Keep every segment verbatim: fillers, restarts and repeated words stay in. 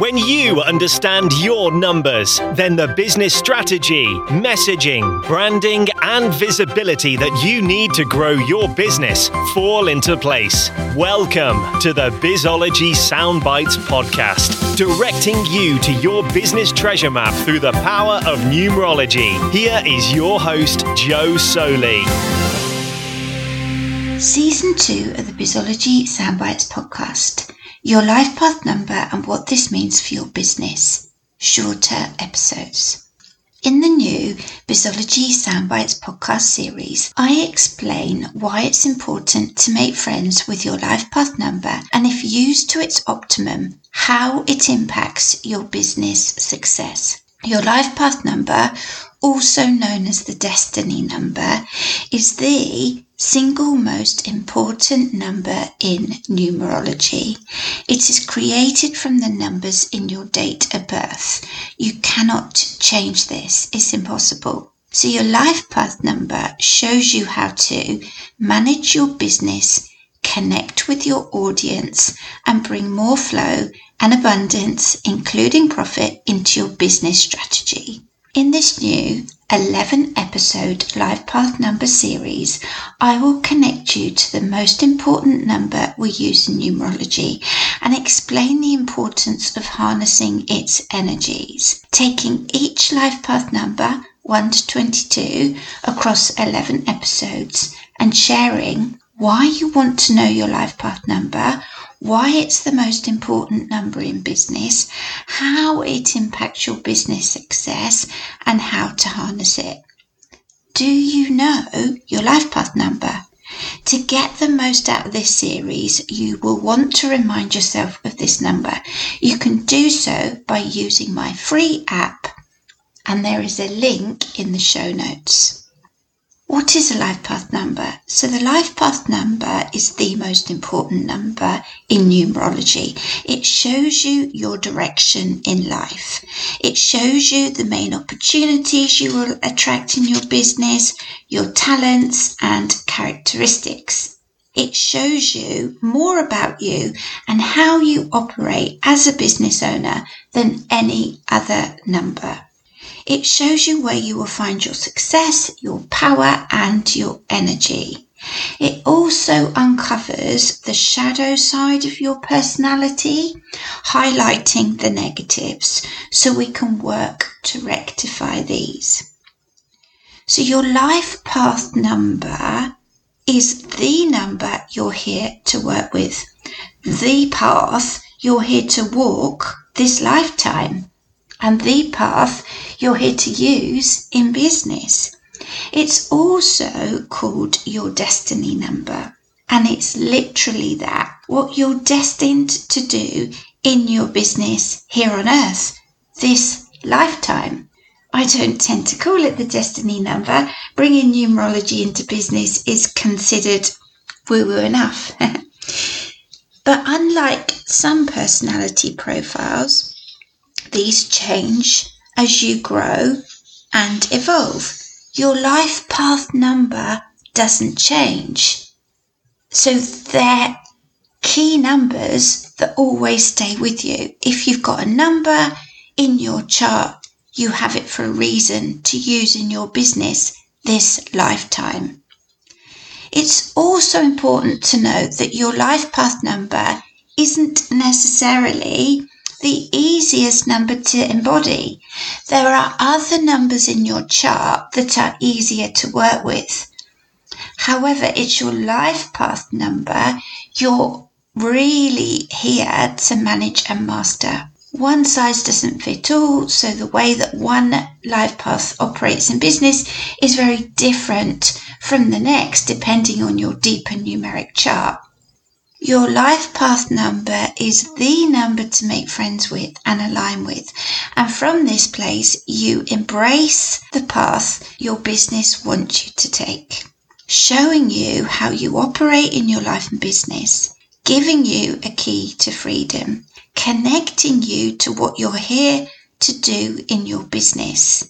When you understand your numbers, then the business strategy, messaging, branding, and visibility that you need to grow your business fall into place. Welcome to the Bizology Soundbites Podcast, directing you to your business treasure map through the power of numerology. Here is your host, Jo Soley. Season two of the Bizology Soundbites Podcast, your life path number and what this means for your business, shorter episodes. In the new Bizology Soundbites Podcast series, I explain why it's important to make friends with your life path number and, if used to its optimum, how it impacts your business success. Your life path number, also known as the Destiny Number, is the single most important number in numerology. It is created from the numbers in your date of birth. You cannot change this, it's impossible. So your life path number shows you how to manage your business, connect with your audience, and bring more flow and abundance, including profit, into your business strategy. In this new eleven episode Life Path Number series, I will connect you to the most important number we use in numerology and explain the importance of harnessing its energies. Taking each Life Path number, one to twenty-two, across eleven episodes and sharing why you want to know your Life Path number, why it's the most important number in business, how it impacts your business success, and how to harness it. Do you know your life path number? To get the most out of this series, you will want to remind yourself of this number. You can do so by using my free app, and there is a link in the show notes. What is a life path number? So the life path number is the most important number in numerology. It shows you your direction in life. It shows you the main opportunities you will attract in your business, your talents and characteristics. It shows you more about you and how you operate as a business owner than any other number. It shows you where you will find your success, your power, and your energy. It also uncovers the shadow side of your personality, highlighting the negatives, so we can work to rectify these. So your life path number is the number you're here to work with, the path you're here to walk this lifetime, and the path you're here to use in business. It's also called your destiny number, and it's literally that, what you're destined to do in your business here on earth, this lifetime. I don't tend to call it the destiny number. Bringing numerology into business is considered woo-woo enough. But unlike some personality profiles, these change as you grow and evolve. Your life path number doesn't change. So they're key numbers that always stay with you. If you've got a number in your chart, you have it for a reason to use in your business this lifetime. It's also important to note that your life path number isn't necessarily the easiest number to embody. There are other numbers in your chart that are easier to work with. However, it's your life path number you're really here to manage and master. One size doesn't fit all, so the way that one life path operates in business is very different from the next, depending on your deeper numeric chart. Your life path number is the number to make friends with and align with. And from this place, you embrace the path your business wants you to take, showing you how you operate in your life and business, giving you a key to freedom, connecting you to what you're here to do in your business.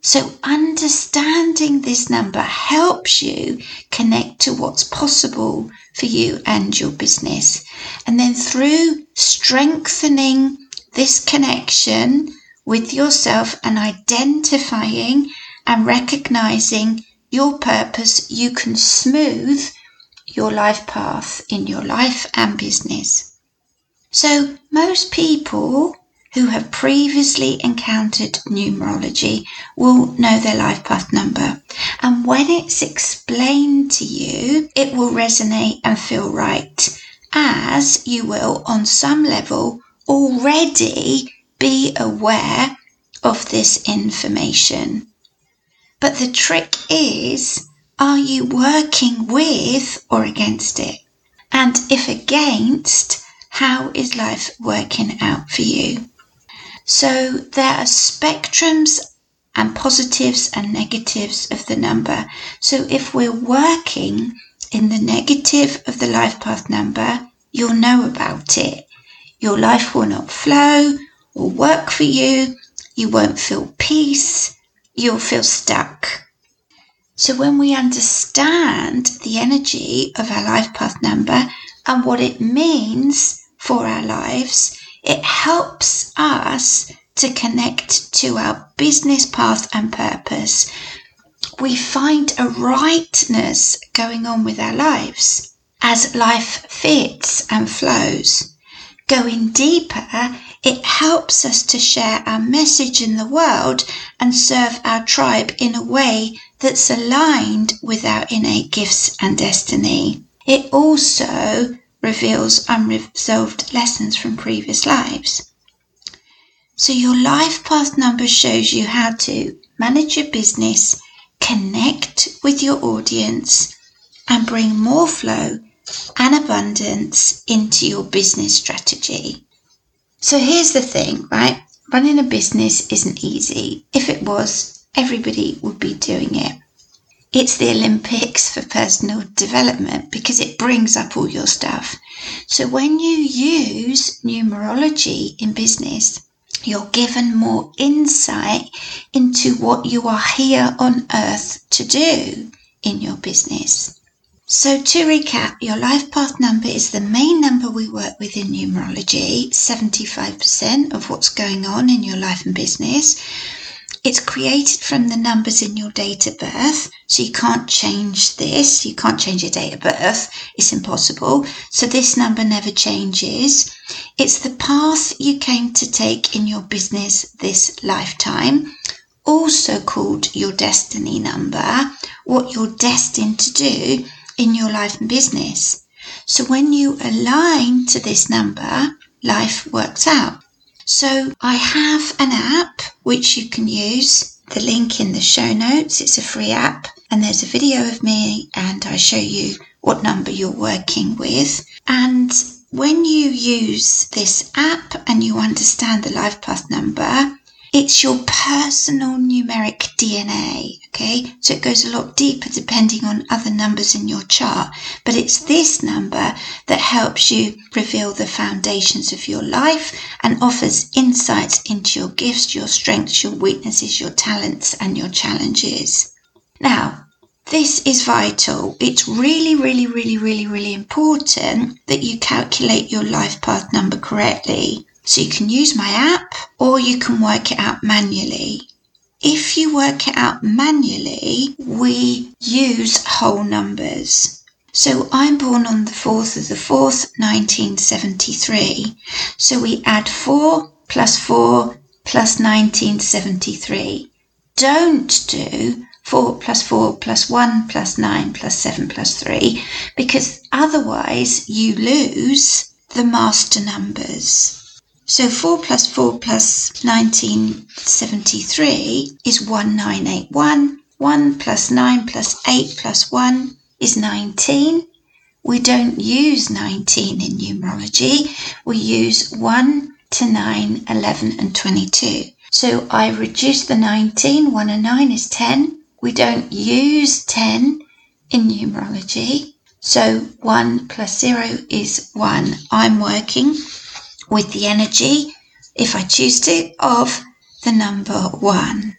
So understanding this number helps you connect to what's possible for you and your business. And then through strengthening this connection with yourself and identifying and recognizing your purpose, you can smooth your life path in your life and business. So most people who have previously encountered numerology will know their life path number. And when it's explained to you, it will resonate and feel right, as you will, on some level, already be aware of this information. But the trick is, are you working with or against it? And if against, how is life working out for you? So there are spectrums and positives and negatives of the number. So if we're working in the negative of the life path number, you'll know about it. Your life will not flow or work for you. You won't feel peace. You'll feel stuck. So when we understand the energy of our life path number and what it means for our lives, it helps us to connect to our business path and purpose. We find a rightness going on with our lives as life fits and flows. Going deeper, it helps us to share our message in the world and serve our tribe in a way that's aligned with our innate gifts and destiny. It also reveals unresolved lessons from previous lives. So your life path number shows you how to manage your business, connect with your audience, and bring more flow and abundance into your business strategy. So here's the thing, right? Running a business isn't easy. If it was, everybody would be doing it. It's the Olympics for personal development because it brings up all your stuff. So when you use numerology in business, you're given more insight into what you are here on earth to do in your business. So to recap, your life path number is the main number we work with in numerology, seventy-five percent of what's going on in your life and business. It's created from the numbers in your date of birth, so you can't change this. You can't change your date of birth. It's impossible. So this number never changes. It's the path you came to take in your business this lifetime, also called your destiny number, what you're destined to do in your life and business. So when you align to this number, life works out. So I have an app which you can use, the link in the show notes. It's a free app and there's a video of me and I show you what number you're working with. And when you use this app and you understand the life path number, it's your personal numeric D N A, okay? So it goes a lot deeper depending on other numbers in your chart, but it's this number that helps you reveal the foundations of your life and offers insights into your gifts, your strengths, your weaknesses, your talents, and your challenges. Now, this is vital. It's really, really, really, really, really important that you calculate your life path number correctly. So you can use my app or you can work it out manually. If you work it out manually, we use whole numbers. So I'm born on the fourth of the fourth, nineteen seventy-three. So we add four plus four plus nineteen seventy-three. Don't do four plus four plus one plus nine plus seven plus three, because otherwise you lose the master numbers. So four plus four plus nineteen seventy-three is nineteen eighty-one. one plus nine plus eight plus one is nineteen. We don't use nineteen in numerology. We use one to nine, eleven and twenty-two. So I reduce the nineteen. one and nine is ten. We don't use ten in numerology. So one plus zero is one. I'm working with the energy, if I choose to, of the number one.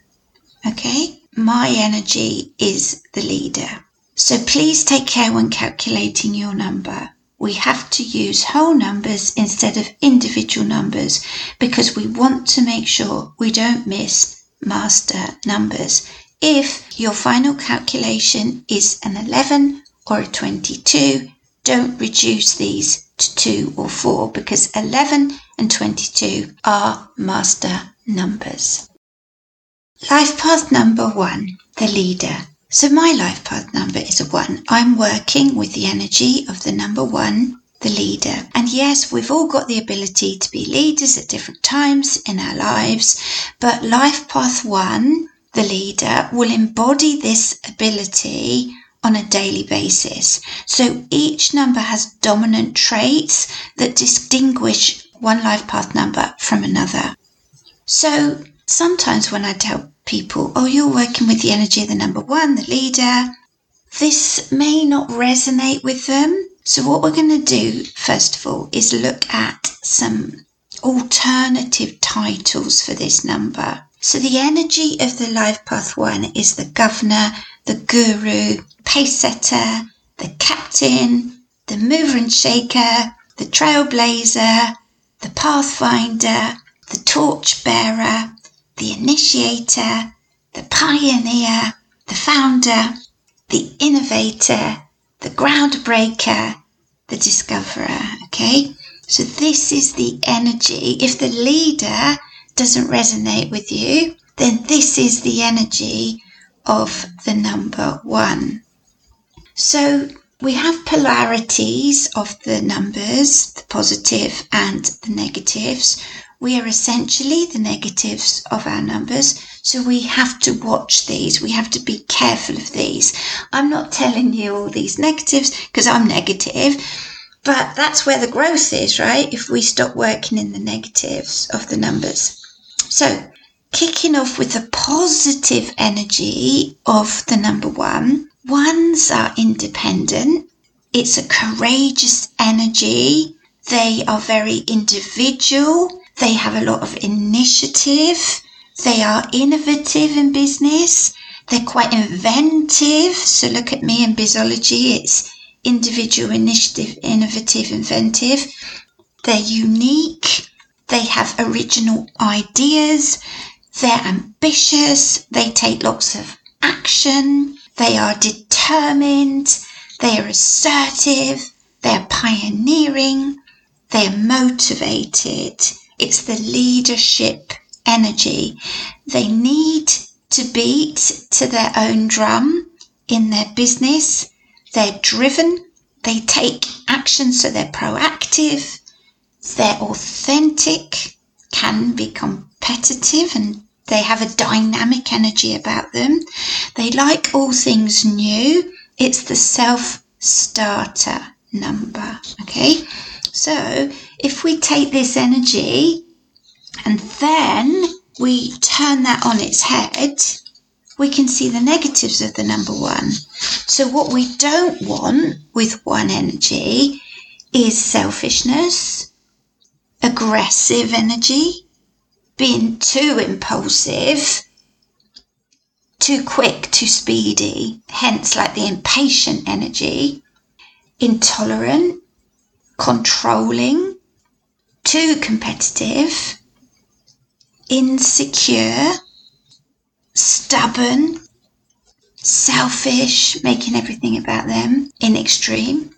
Okay, my energy is the leader. So please take care when calculating your number. we have to use whole numbers instead of individual numbers because we want to make sure we don't miss master numbers. If your final calculation is an eleven or a twenty-two, don't reduce these to two or four because eleven and twenty-two are master numbers. Life path number one, the leader. So my life path number is a one. I'm working with the energy of the number one, the leader. And yes, we've all got the ability to be leaders at different times in our lives, but life path one, the leader, will embody this ability on a daily basis. So each number has dominant traits that distinguish one life path number from another. So sometimes when I tell people, oh, you're working with the energy of the number one, the leader, this may not resonate with them. So what we're going to do, first of all, is look at some alternative titles for this number. So the energy of the life path one is the governor, the guru, pace setter, the captain, the mover and shaker, the trailblazer, the pathfinder, the torchbearer, the initiator, the pioneer, the founder, the innovator, the groundbreaker, the discoverer, okay? So this is the energy. If the leader doesn't resonate with you, then this is the energy of the number one. So we have polarities of the numbers, the positive and the negatives. We are essentially the negatives of our numbers, so we have to watch these. We have to be careful of these. I'm not telling you all these negatives because I'm negative, but that's where the growth is, right? If we stop working in the negatives of the numbers. So kicking off with the positive energy of the number one, ones are independent. It's a courageous energy. They are very individual. They have a lot of initiative. They are innovative in business. They're quite inventive. So look at me in Bizology. It's individual, initiative, innovative, inventive. They're unique. They have original ideas. They're ambitious. They take lots of action. They are determined. They are assertive. They are pioneering. They are motivated. It's the leadership energy. They need to beat to their own drum in their business. They're driven. They take action, so they're proactive. They're authentic, can be competitive, and they have a dynamic energy about them. They like all things new. It's the self-starter number, okay? So if we take this energy and then we turn that on its head, we can see the negatives of the number one. So what we don't want with one energy is selfishness, aggressive energy, being too impulsive, too quick, too speedy, hence like the impatient energy, intolerant, controlling, too competitive, insecure, stubborn, selfish, making everything about them in extreme,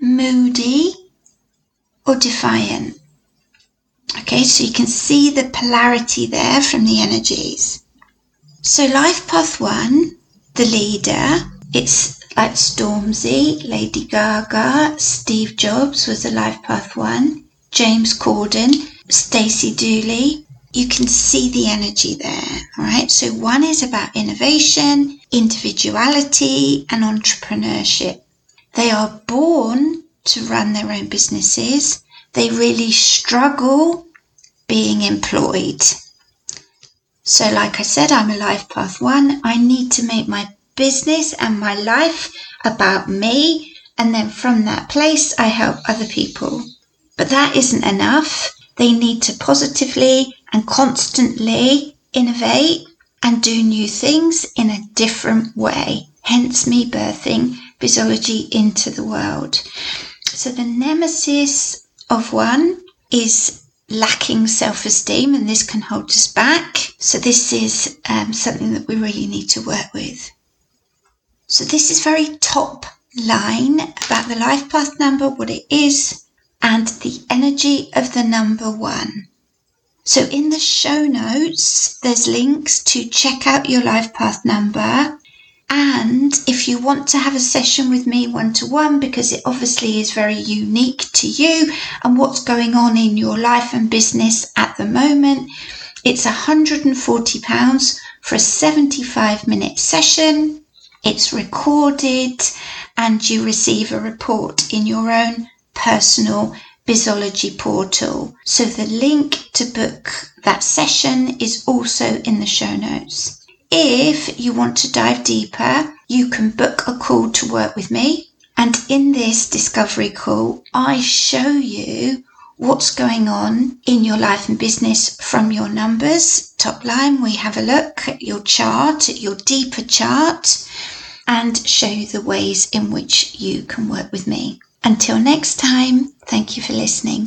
moody, or defiant. Okay, so you can see the polarity there from the energies. So life path one, the leader, it's like Stormzy, Lady Gaga, Steve Jobs was a life path one, James Corden, Stacey Dooley. You can see the energy there, all right? So one is about innovation, individuality, and entrepreneurship. They are born to run their own businesses. They really struggle being employed. So like I said, I'm a life path one. I need to make my business and my life about me, and then from that place I help other people. But that isn't enough. They need to positively and constantly innovate and do new things in a different way, hence me birthing Bizology into the world. So the nemesis of one is lacking self-esteem, and this can hold us back. So this is um, something that we really need to work with. So this is very top line about the life path number, what it is, and the energy of the number one. So in the show notes, there's links to check out your life path number. And if you want to have a session with me one-to-one, because it obviously is very unique to you and what's going on in your life and business at the moment, it's one hundred forty pounds for a seventy-five minute session. It's recorded and you receive a report in your own personal Bizology portal. So the link to book that session is also in the show notes. If you want to dive deeper, you can book a call to work with me. And in this discovery call, I show you what's going on in your life and business from your numbers. Top line, we have a look at your chart, at your deeper chart, and show you the ways in which you can work with me. Until next time, thank you for listening.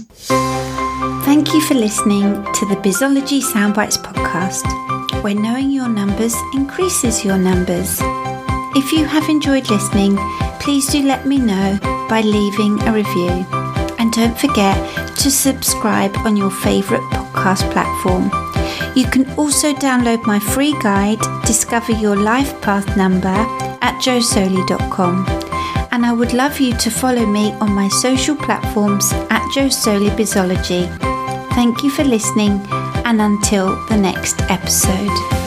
Thank you for listening to the Bizology Soundbites Podcast, where knowing your numbers increases your numbers. If you have enjoyed listening, please do let me know by leaving a review. And don't forget to subscribe on your favourite podcast platform. You can also download my free guide, Discover Your Life Path Number, at jo soli dot com. And I would love you to follow me on my social platforms at Jo Soli Bizology. Thank you for listening, and until the next episode.